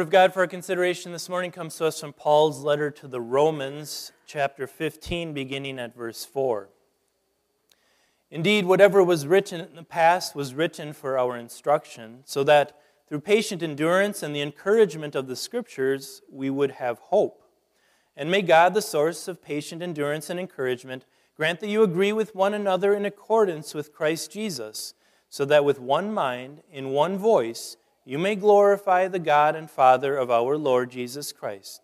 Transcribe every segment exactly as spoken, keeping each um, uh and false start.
Word of God for our consideration this morning comes to us from Paul's letter to the Romans, chapter fifteen, beginning at verse four. Indeed, whatever was written in the past was written for our instruction, so that through patient endurance and the encouragement of the Scriptures, we would have hope. And may God, the source of patient endurance and encouragement, grant that you agree with one another in accordance with Christ Jesus, so that with one mind, in one voice, you may glorify the God and Father of our Lord Jesus Christ.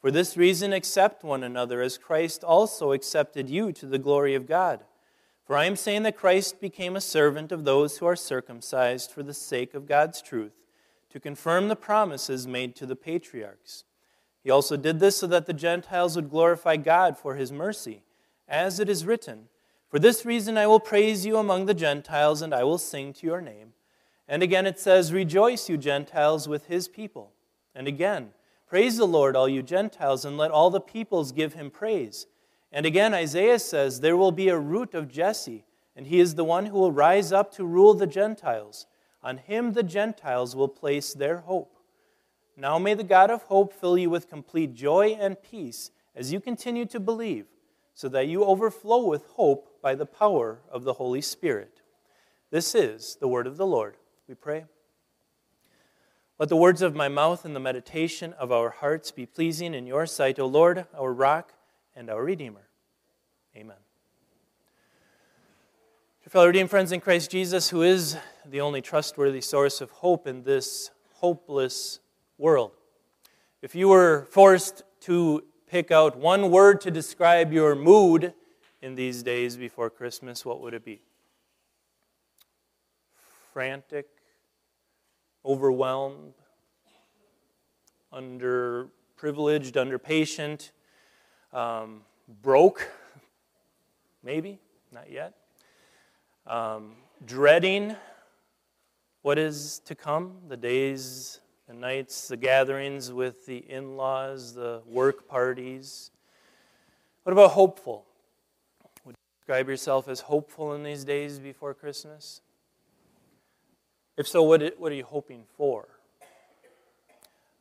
For this reason, accept one another, as Christ also accepted you to the glory of God. For I am saying that Christ became a servant of those who are circumcised for the sake of God's truth, to confirm the promises made to the patriarchs. He also did this so that the Gentiles would glorify God for His mercy, as it is written, "For this reason I will praise you among the Gentiles, and I will sing to your name." And again it says, "Rejoice, you Gentiles, with His people." And again, "Praise the Lord, all you Gentiles, and let all the peoples give Him praise." And again Isaiah says, "There will be a root of Jesse, and He is the one who will rise up to rule the Gentiles. On Him the Gentiles will place their hope." Now may the God of hope fill you with complete joy and peace as you continue to believe, so that you overflow with hope by the power of the Holy Spirit. This is the word of the Lord. We pray. Let the words of my mouth and the meditation of our hearts be pleasing in your sight, O Lord, our rock and our Redeemer. Amen. Dear fellow redeemed friends in Christ Jesus, who is the only trustworthy source of hope in this hopeless world, if you were forced to pick out one word to describe your mood in these days before Christmas, what would it be? Frantic? Overwhelmed, underprivileged, underpatient, um, broke, maybe, not yet, um, dreading what is to come, the days, the nights, the gatherings with the in-laws, the work parties. What about hopeful? Would you describe yourself as hopeful in these days before Christmas? If so, what what are you hoping for?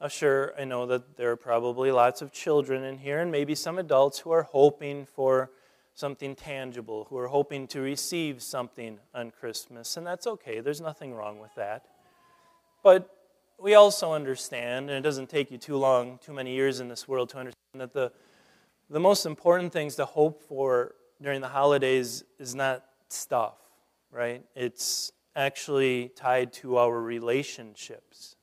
Now, sure, I know that there are probably lots of children in here and maybe some adults who are hoping for something tangible, who are hoping to receive something on Christmas, and that's okay. There's nothing wrong with that. But we also understand, and it doesn't take you too long, too many years in this world to understand that the the most important things to hope for during the holidays is not stuff, right? It's actually tied to our relationships.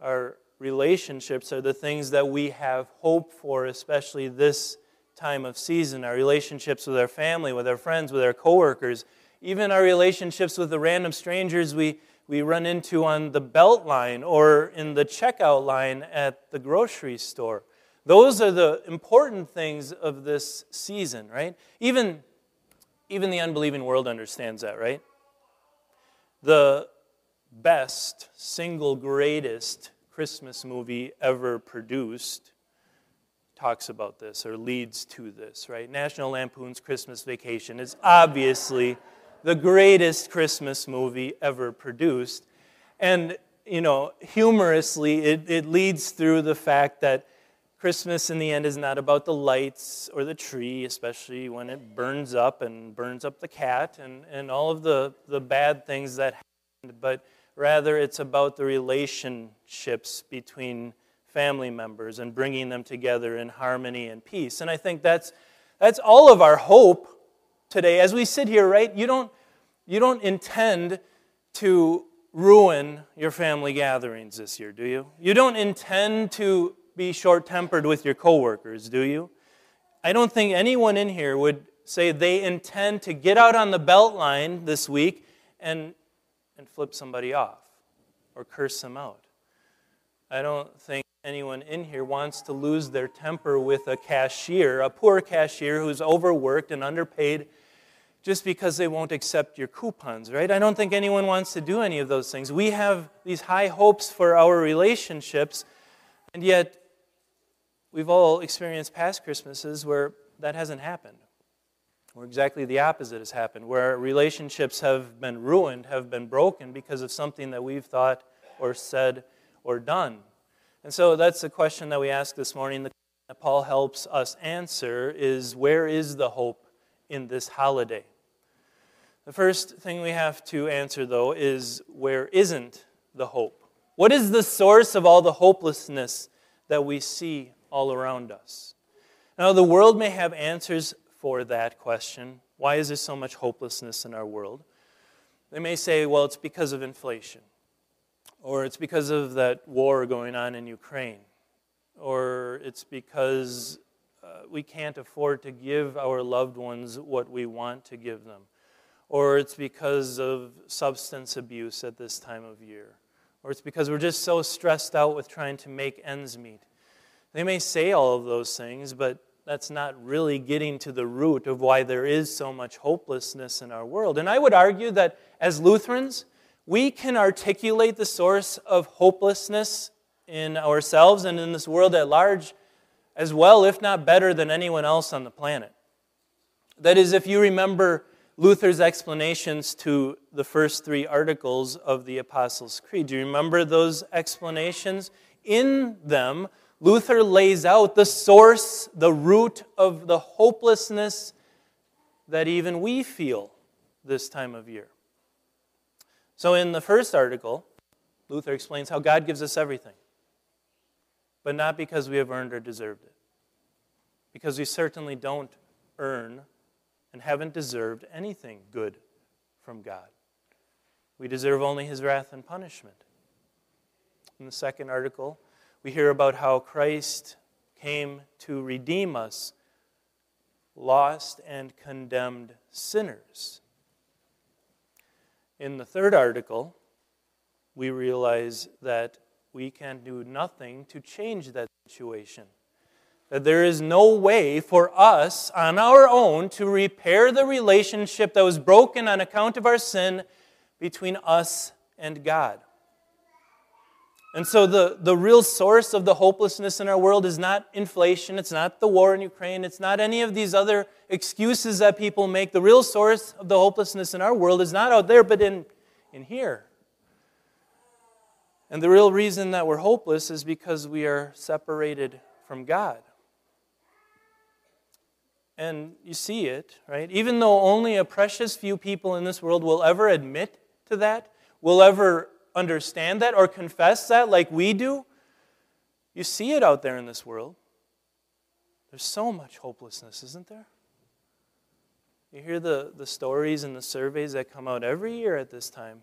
Our relationships are the things that we have hope for, especially this time of season. Our relationships with our family, with our friends, with our coworkers, even our relationships with the random strangers we, we run into on the belt line or in the checkout line at the grocery store. Those are the important things of this season, right? Even, even the unbelieving world understands that, right? The best, single greatest Christmas movie ever produced talks about this or leads to this, right? National Lampoon's Christmas Vacation is obviously the greatest Christmas movie ever produced. And, you know, humorously, it, it leads through the fact that Christmas in the end is not about the lights or the tree, especially when it burns up and burns up the cat and, and all of the, the bad things that happened, but rather it's about the relationships between family members and bringing them together in harmony and peace. And I think that's that's all of our hope today. As we sit here, right, you don't you don't intend to ruin your family gatherings this year, do you? You don't intend to be short-tempered with your coworkers, do you? I don't think anyone in here would say they intend to get out on the belt line this week and and flip somebody off or curse them out. I don't think anyone in here wants to lose their temper with a cashier, a poor cashier who's overworked and underpaid just because they won't accept your coupons, right? I don't think anyone wants to do any of those things. We have these high hopes for our relationships, and yet we've all experienced past Christmases where that hasn't happened, where exactly the opposite has happened, where relationships have been ruined, have been broken because of something that we've thought or said or done. And so that's the question that we asked this morning that Paul helps us answer is, where is the hope in this holiday? The first thing we have to answer, though, is where isn't the hope? What is the source of all the hopelessness that we see all around us? Now, the world may have answers for that question. Why is there so much hopelessness in our world? They may say, well, it's because of inflation, or it's because of that war going on in Ukraine, or it's because uh, we can't afford to give our loved ones what we want to give them, or it's because of substance abuse at this time of year, or it's because we're just so stressed out with trying to make ends meet. They may say all of those things, but that's not really getting to the root of why there is so much hopelessness in our world. And I would argue that as Lutherans, we can articulate the source of hopelessness in ourselves and in this world at large as well, if not better, than anyone else on the planet. That is, if you remember Luther's explanations to the first three articles of the Apostles' Creed, do you remember those explanations? In them, Luther lays out the source, the root of the hopelessness that even we feel this time of year. So in the first article, Luther explains how God gives us everything, but not because we have earned or deserved it, because we certainly don't earn and haven't deserved anything good from God. We deserve only His wrath and punishment. In the second article, we hear about how Christ came to redeem us, lost and condemned sinners. In the third article, we realize that we can do nothing to change that situation, that there is no way for us on our own to repair the relationship that was broken on account of our sin between us and God. And so the, the real source of the hopelessness in our world is not inflation, it's not the war in Ukraine, it's not any of these other excuses that people make. The real source of the hopelessness in our world is not out there, but in, in here. And the real reason that we're hopeless is because we are separated from God. And you see it, right? Even though only a precious few people in this world will ever admit to that, will ever understand that or confess that like we do, you see it out there in this world. There's so much hopelessness, isn't there? You hear the, the stories and the surveys that come out every year at this time,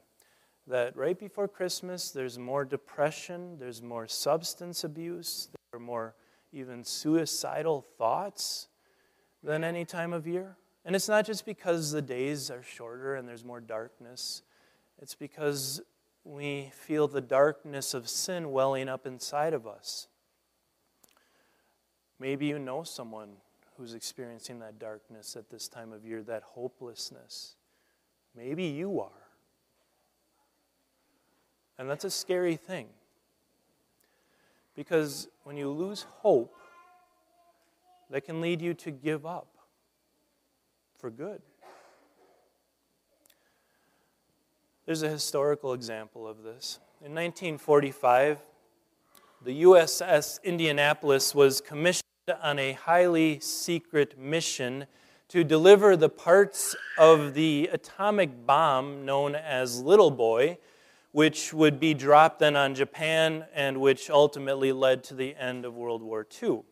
that right before Christmas, there's more depression, there's more substance abuse, there are more even suicidal thoughts than any time of year. And it's not just because the days are shorter and there's more darkness. It's because we feel the darkness of sin welling up inside of us. Maybe you know someone who's experiencing that darkness at this time of year, that hopelessness. Maybe you are. And that's a scary thing. Because when you lose hope, that can lead you to give up for good. There's a historical example of this. In nineteen forty-five, the U S S Indianapolis was commissioned on a highly secret mission to deliver the parts of the atomic bomb known as Little Boy, which would be dropped then on Japan and which ultimately led to the end of World War Two.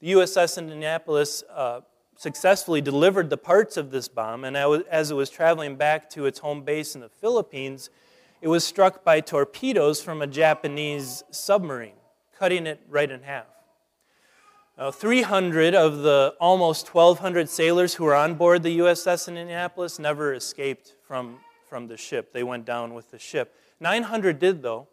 The U S S Indianapolis uh, successfully delivered the parts of this bomb, and as it was traveling back to its home base in the Philippines, it was struck by torpedoes from a Japanese submarine, cutting it right in half. Now, three hundred of the almost twelve hundred sailors who were on board the U S S Indianapolis never escaped from, from the ship. They went down with the ship. nine hundred did, though.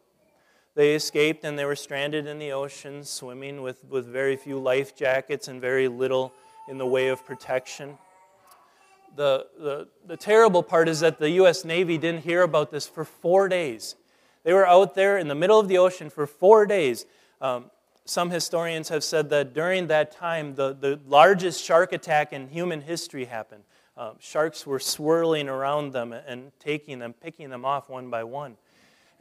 They escaped, and they were stranded in the ocean, swimming with, with very few life jackets and very little in the way of protection. The, the, the terrible part is that the U S Navy didn't hear about this for four days. They were out there in the middle of the ocean for four days. Um, some historians have said that during that time, the, the largest shark attack in human history happened. Um, sharks were swirling around them and taking them, picking them off one by one.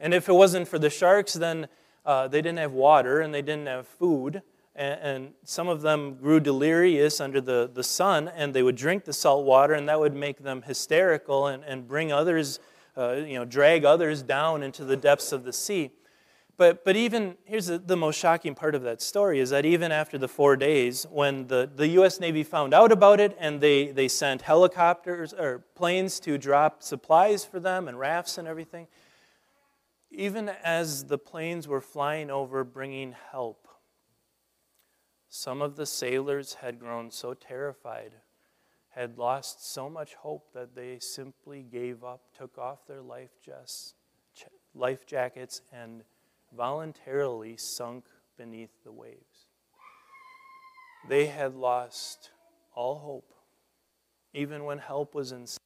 And if it wasn't for the sharks, then uh, they didn't have water and they didn't have food. And, and some of them grew delirious under the, the sun, and they would drink the salt water, and that would make them hysterical and, and bring others, uh, you know, drag others down into the depths of the sea. But but even, here's the, the most shocking part of that story, is that even after the four days, when the, the U S Navy found out about it, and they, they sent helicopters or planes to drop supplies for them and rafts and everything, even as the planes were flying over bringing help, some of the sailors had grown so terrified, had lost so much hope that they simply gave up, took off their life vests, life jackets, and voluntarily sunk beneath the waves. They had lost all hope, even when help was in sight.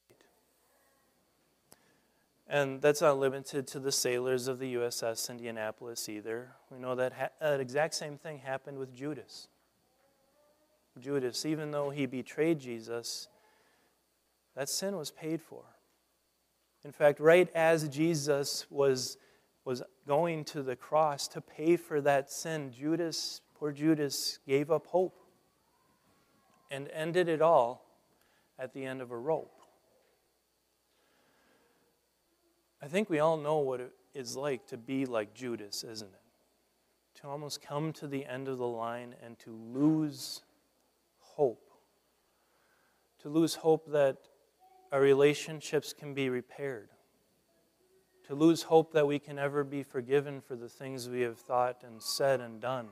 And that's not limited to the sailors of the U S S Indianapolis either. We know that ha- that exact same thing happened with Judas. Judas, even though he betrayed Jesus, that sin was paid for. In fact, right as Jesus was was going to the cross to pay for that sin, Judas, poor Judas, gave up hope and ended it all at the end of a rope. I think we all know what it is like to be like Judas, isn't it? To almost come to the end of the line and to lose hope. To lose hope that our relationships can be repaired. To lose hope that we can ever be forgiven for the things we have thought and said and done.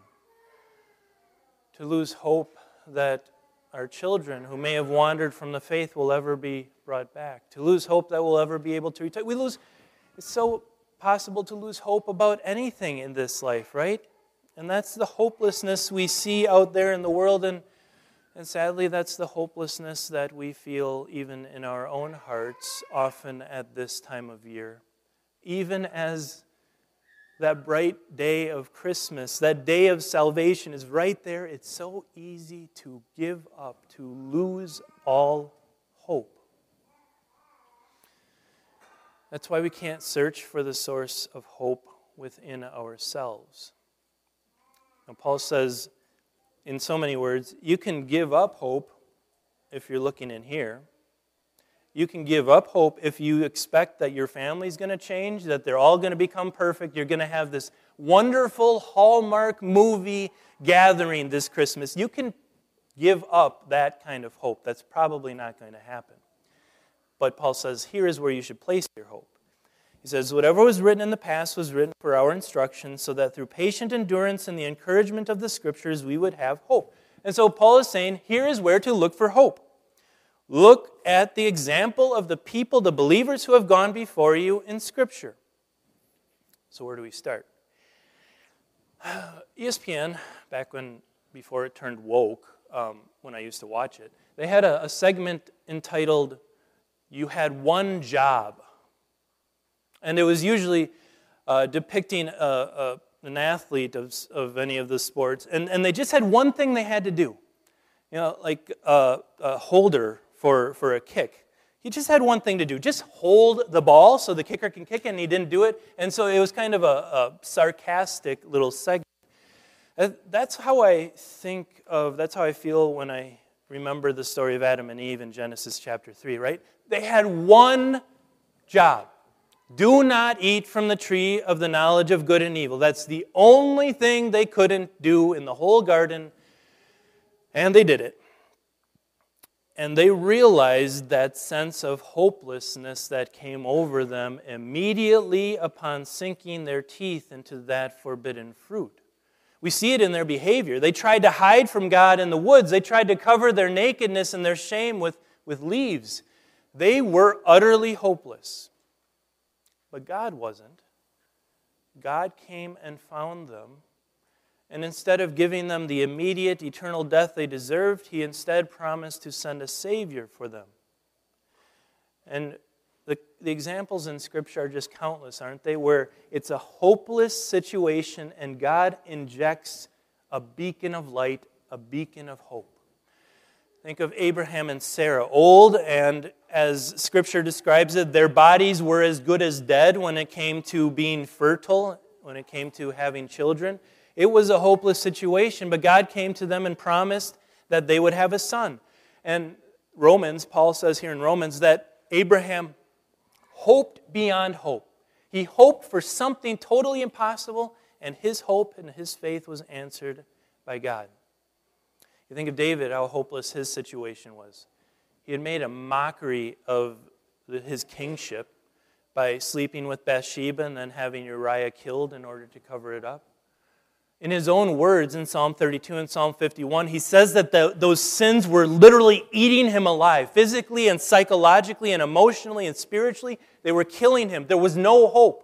To lose hope that our children who may have wandered from the faith will ever be brought back. To lose hope that we'll ever be able to return. We lose, it's so possible to lose hope about anything in this life, right? And that's the hopelessness we see out there in the world, and, and sadly that's the hopelessness that we feel even in our own hearts often at this time of year. Even as that bright day of Christmas, that day of salvation is right there, it's so easy to give up, to lose all hope. That's why we can't search for the source of hope within ourselves. Now, Paul says, in so many words, you can give up hope if you're looking in here. You can give up hope if you expect that your family's going to change, that they're all going to become perfect. You're going to have this wonderful Hallmark movie gathering this Christmas. You can give up that kind of hope. That's probably not going to happen. But Paul says, here is where you should place your hope. He says, whatever was written in the past was written for our instruction, so that through patient endurance and the encouragement of the Scriptures, we would have hope. And so Paul is saying, here is where to look for hope. Look at the example of the people, the believers who have gone before you in Scripture. So where do we start? E S P N, back when, before it turned woke, um, when I used to watch it, they had a, a segment entitled, You Had One Job. And it was usually uh, depicting a, a, an athlete of, of any of the sports. And, and they just had one thing they had to do. You know, like uh, a holder, For, for a kick. He just had one thing to do. Just hold the ball so the kicker can kick it, and he didn't do it. And so it was kind of a, a sarcastic little segment. That's how I think of, that's how I feel when I remember the story of Adam and Eve in Genesis chapter three, right? They had one job. Do not eat from the tree of the knowledge of good and evil. That's the only thing they couldn't do in the whole garden. And they did it. And they realized that sense of hopelessness that came over them immediately upon sinking their teeth into that forbidden fruit. We see it in their behavior. They tried to hide from God in the woods. They tried to cover their nakedness and their shame with, with leaves. They were utterly hopeless. But God wasn't. God came and found them. And instead of giving them the immediate eternal death they deserved, he instead promised to send a Savior for them. And the, the examples in Scripture are just countless, aren't they? Where it's a hopeless situation and God injects a beacon of light, a beacon of hope. Think of Abraham and Sarah, old, and as Scripture describes it, their bodies were as good as dead when it came to being fertile when it came to having children. It was a hopeless situation, but God came to them and promised that they would have a son. And Romans, Paul says here in Romans, that Abraham hoped beyond hope. He hoped for something totally impossible, and his hope and his faith was answered by God. You think of David, how hopeless his situation was. He had made a mockery of his kingship by sleeping with Bathsheba and then having Uriah killed in order to cover it up. In his own words, in Psalm thirty-two and Psalm fifty-one, he says that the, those sins were literally eating him alive, physically and psychologically and emotionally and spiritually. They were killing him. There was no hope.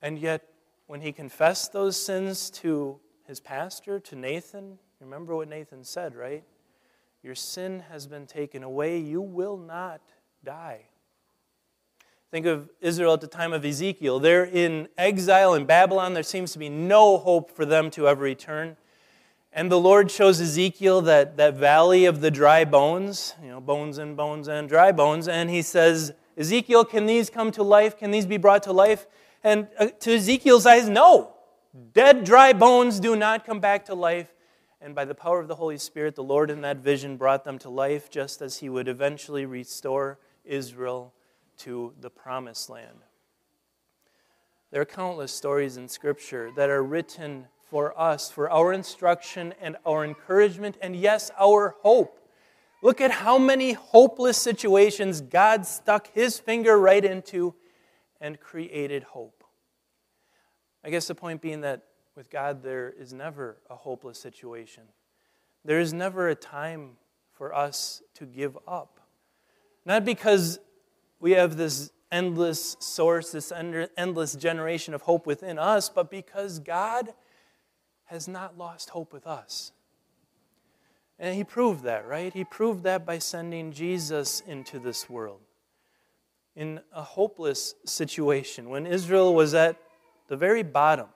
And yet, when he confessed those sins to his pastor, to Nathan, remember what Nathan said, right? Your sin has been taken away. You will not die. Think of Israel at the time of Ezekiel. They're in exile in Babylon. There seems to be no hope for them to ever return. And the Lord shows Ezekiel that, that valley of the dry bones, you know, bones and bones and dry bones, and he says, Ezekiel, can these come to life? Can these be brought to life? And to Ezekiel's eyes, no. Dead, dry bones do not come back to life. And by the power of the Holy Spirit, the Lord in that vision brought them to life, just as he would eventually restore Israel to the promised land. There are countless stories in Scripture that are written for us, for our instruction and our encouragement, and yes, our hope. Look at how many hopeless situations God stuck his finger right into and created hope. I guess the point being that with God, there is never a hopeless situation. There is never a time for us to give up. Not because we have this endless source, this endless generation of hope within us, but because God has not lost hope with us. And he proved that, right? He proved that by sending Jesus into this world. In a hopeless situation, when Israel was at the very bottom,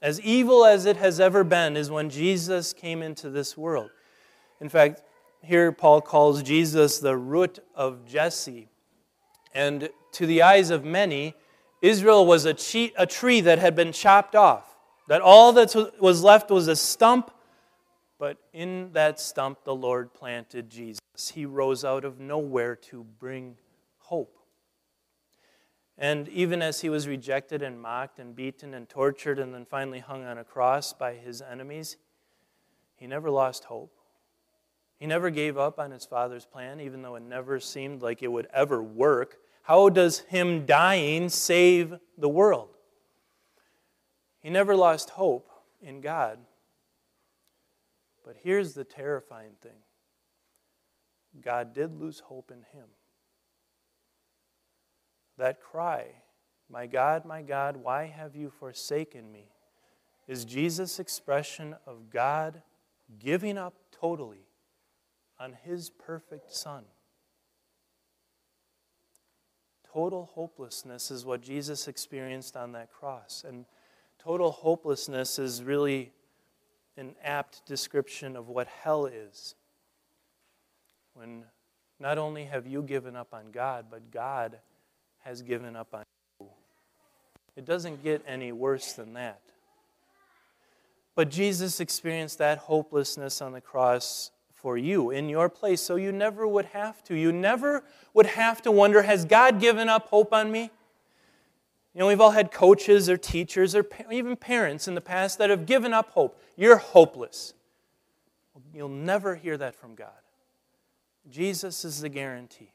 as evil as it has ever been, is when Jesus came into this world. In fact, here Paul calls Jesus the root of Jesse. And to the eyes of many, Israel was a tree that had been chopped off, that all that was left was a stump, but in that stump the Lord planted Jesus. He rose out of nowhere to bring hope. And even as he was rejected and mocked and beaten and tortured and then finally hung on a cross by his enemies, he never lost hope. He never gave up on his Father's plan, even though it never seemed like it would ever work. How does him dying save the world? He never lost hope in God. But here's the terrifying thing. God did lose hope in him. That cry, "My God, my God, why have you forsaken me?" is Jesus' expression of God giving up totally on his perfect Son. Total hopelessness is what Jesus experienced on that cross. And total hopelessness is really an apt description of what hell is. When not only have you given up on God, but God has given up on you. It doesn't get any worse than that. But Jesus experienced that hopelessness on the cross for you, in your place, so you never would have to. You never would have to wonder, has God given up hope on me? You know, we've all had coaches or teachers or even parents in the past that have given up hope. You're hopeless. You'll never hear that from God. Jesus is the guarantee.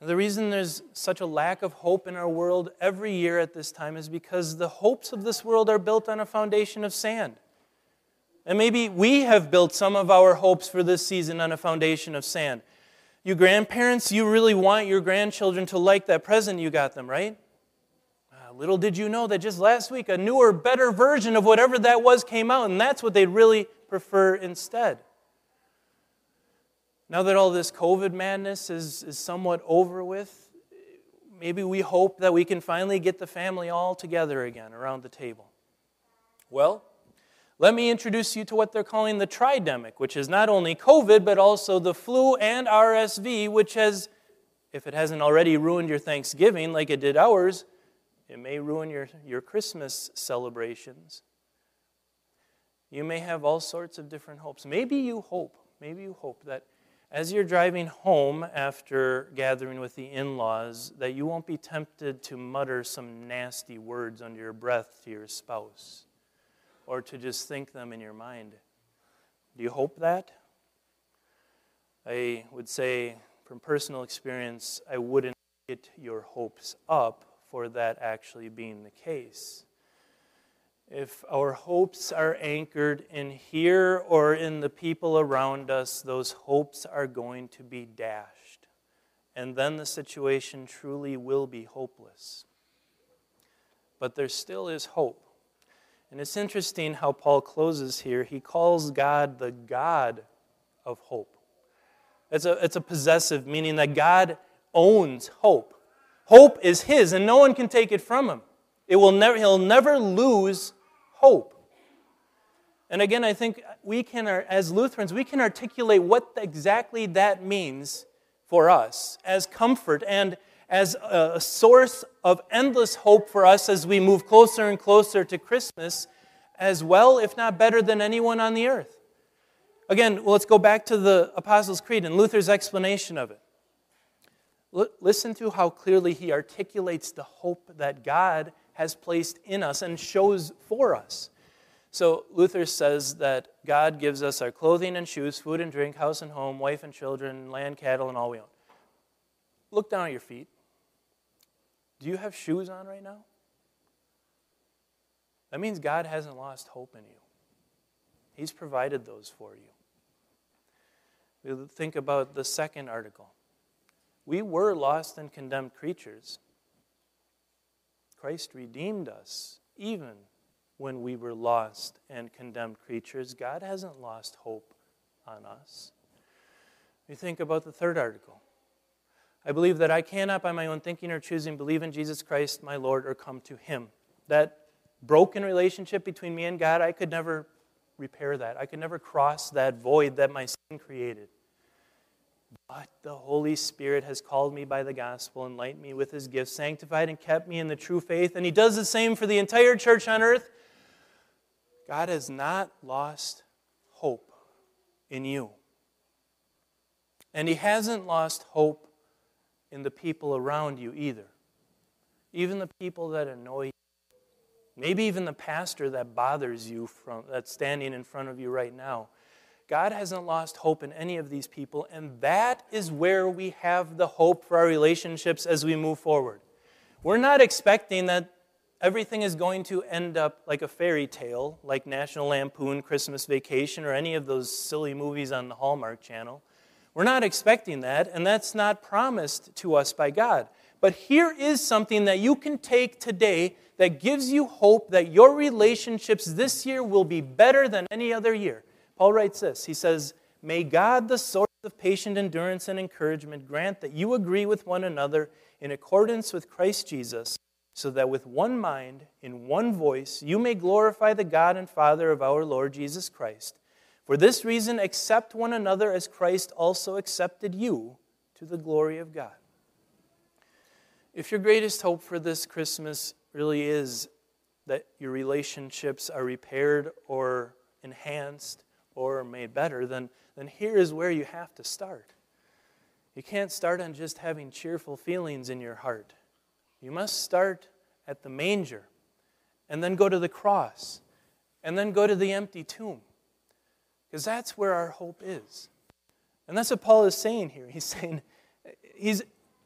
The reason there's such a lack of hope in our world every year at this time is because the hopes of this world are built on a foundation of sand. And maybe we have built some of our hopes for this season on a foundation of sand. You grandparents, you really want your grandchildren to like that present you got them, right? Uh, little did you know that just last week a newer, better version of whatever that was came out, and that's what they'd really prefer instead. Now that all this COVID madness is, is somewhat over with, maybe we hope that we can finally get the family all together again around the table. Well, let me introduce you to what they're calling the tridemic, which is not only COVID, but also the flu and R S V, which has, if it hasn't already ruined your Thanksgiving like it did ours, It may ruin your, your Christmas celebrations. You may have all sorts of different hopes. Maybe you hope, maybe you hope that as you're driving home after gathering with the in-laws, that you won't be tempted to mutter some nasty words under your breath to your spouse or to just think them in your mind. Do you hope that? I would say from personal experience, I wouldn't get your hopes up for that actually being the case. If our hopes are anchored in here or in the people around us, those hopes are going to be dashed. And then the situation truly will be hopeless. But there still is hope. And it's interesting how Paul closes here. He calls God the God of hope. It's a, it's a possessive, meaning that God owns hope. Hope is his, and no one can take it from him. It will never, he'll never lose hope. And again, I think we can, as Lutherans, we can articulate what exactly that means for us as comfort and as a source of endless hope for us as we move closer and closer to Christmas as well, if not better than anyone on the earth. Again, let's go back to the Apostles' Creed and Luther's explanation of it. Listen to how clearly he articulates the hope that God has placed in us and shows for us. So Luther says that God gives us our clothing and shoes, food and drink, house and home, wife and children, land, cattle, and all we own. Look down at your feet. Do you have shoes on right now? That means God hasn't lost hope in you. He's provided those for you. We'll think about the second article. We were lost and condemned creatures. Christ redeemed us even when we were lost and condemned creatures. God hasn't lost hope on us. We think about the third article. I believe that I cannot by my own thinking or choosing believe in Jesus Christ, my Lord, or come to him. That broken relationship between me and God, I could never repair that. I could never cross that void that my sin created. But the Holy Spirit has called me by the gospel, enlightened me with his gifts, sanctified and kept me in the true faith, and he does the same for the entire church on earth. God has not lost hope in you. And he hasn't lost hope in the people around you either. Even the people that annoy you. Maybe even the pastor that bothers you, from, that's standing in front of you right now. God hasn't lost hope in any of these people, and that is where we have the hope for our relationships as we move forward. We're not expecting that everything is going to end up like a fairy tale, like National Lampoon's Christmas Vacation or any of those silly movies on the Hallmark channel. We're not expecting that, and that's not promised to us by God. But here is something that you can take today that gives you hope that your relationships this year will be better than any other year. Paul writes this. He says, "May God, the source of patient endurance and encouragement, grant that you agree with one another in accordance with Christ Jesus, so that with one mind, in one voice, you may glorify the God and Father of our Lord Jesus Christ. For this reason, accept one another as Christ also accepted you, to the glory of God." If your greatest hope for this Christmas really is that your relationships are repaired or enhanced, or made better, then, then here is where you have to start. You can't start on just having cheerful feelings in your heart. You must start at the manger, and then go to the cross, and then go to the empty tomb, because that's where our hope is. And that's what Paul is saying here. He's saying, he's,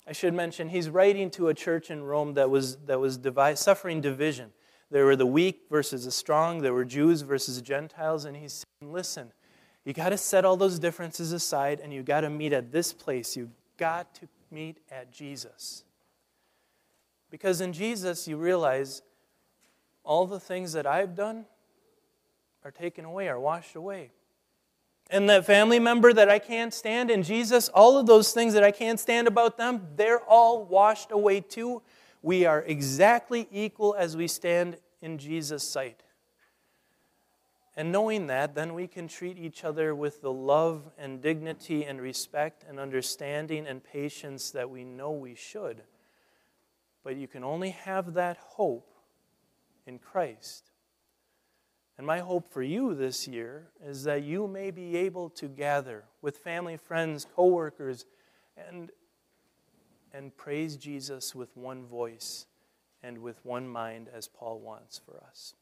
I should mention, he's writing to a church in Rome that was, that was divi- suffering division. There were the weak versus the strong. There were Jews versus Gentiles. And he's saying, listen, you got to set all those differences aside and you got to meet at this place. You've got to meet at Jesus. Because in Jesus, you realize all the things that I've done are taken away, are washed away. And that family member that I can't stand in Jesus, all of those things that I can't stand about them, they're all washed away too. We are exactly equal as we stand in Jesus' sight. And knowing that, then we can treat each other with the love and dignity and respect and understanding and patience that we know we should. But you can only have that hope in Christ. And my hope for you this year is that you may be able to gather with family, friends, coworkers, and, and praise Jesus with one voice and with one mind as Paul wants for us.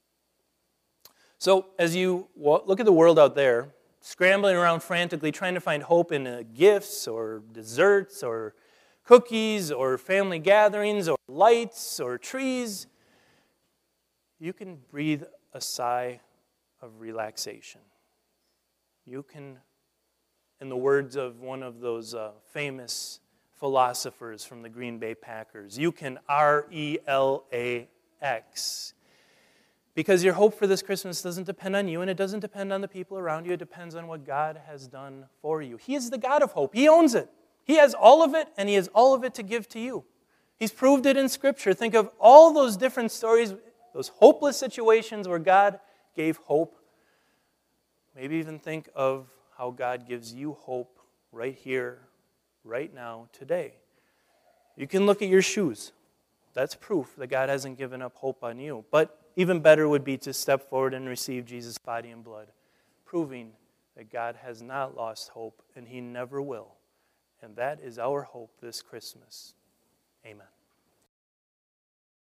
So as you look at the world out there, scrambling around frantically, trying to find hope in uh, gifts or desserts or cookies or family gatherings or lights or trees, you can breathe a sigh of relaxation. You can, in the words of one of those uh, famous philosophers from the Green Bay Packers, you can R E L A X. Because your hope for this Christmas doesn't depend on you, and it doesn't depend on the people around you. It depends on what God has done for you. He is the God of hope. He owns it. He has all of it, and He has all of it to give to you. He's proved it in Scripture. Think of all those different stories, those hopeless situations where God gave hope. Maybe even think of how God gives you hope right here, right now, today. You can look at your shoes. That's proof that God hasn't given up hope on you. But even better would be to step forward and receive Jesus' body and blood, proving that God has not lost hope, and He never will. And that is our hope this Christmas. Amen.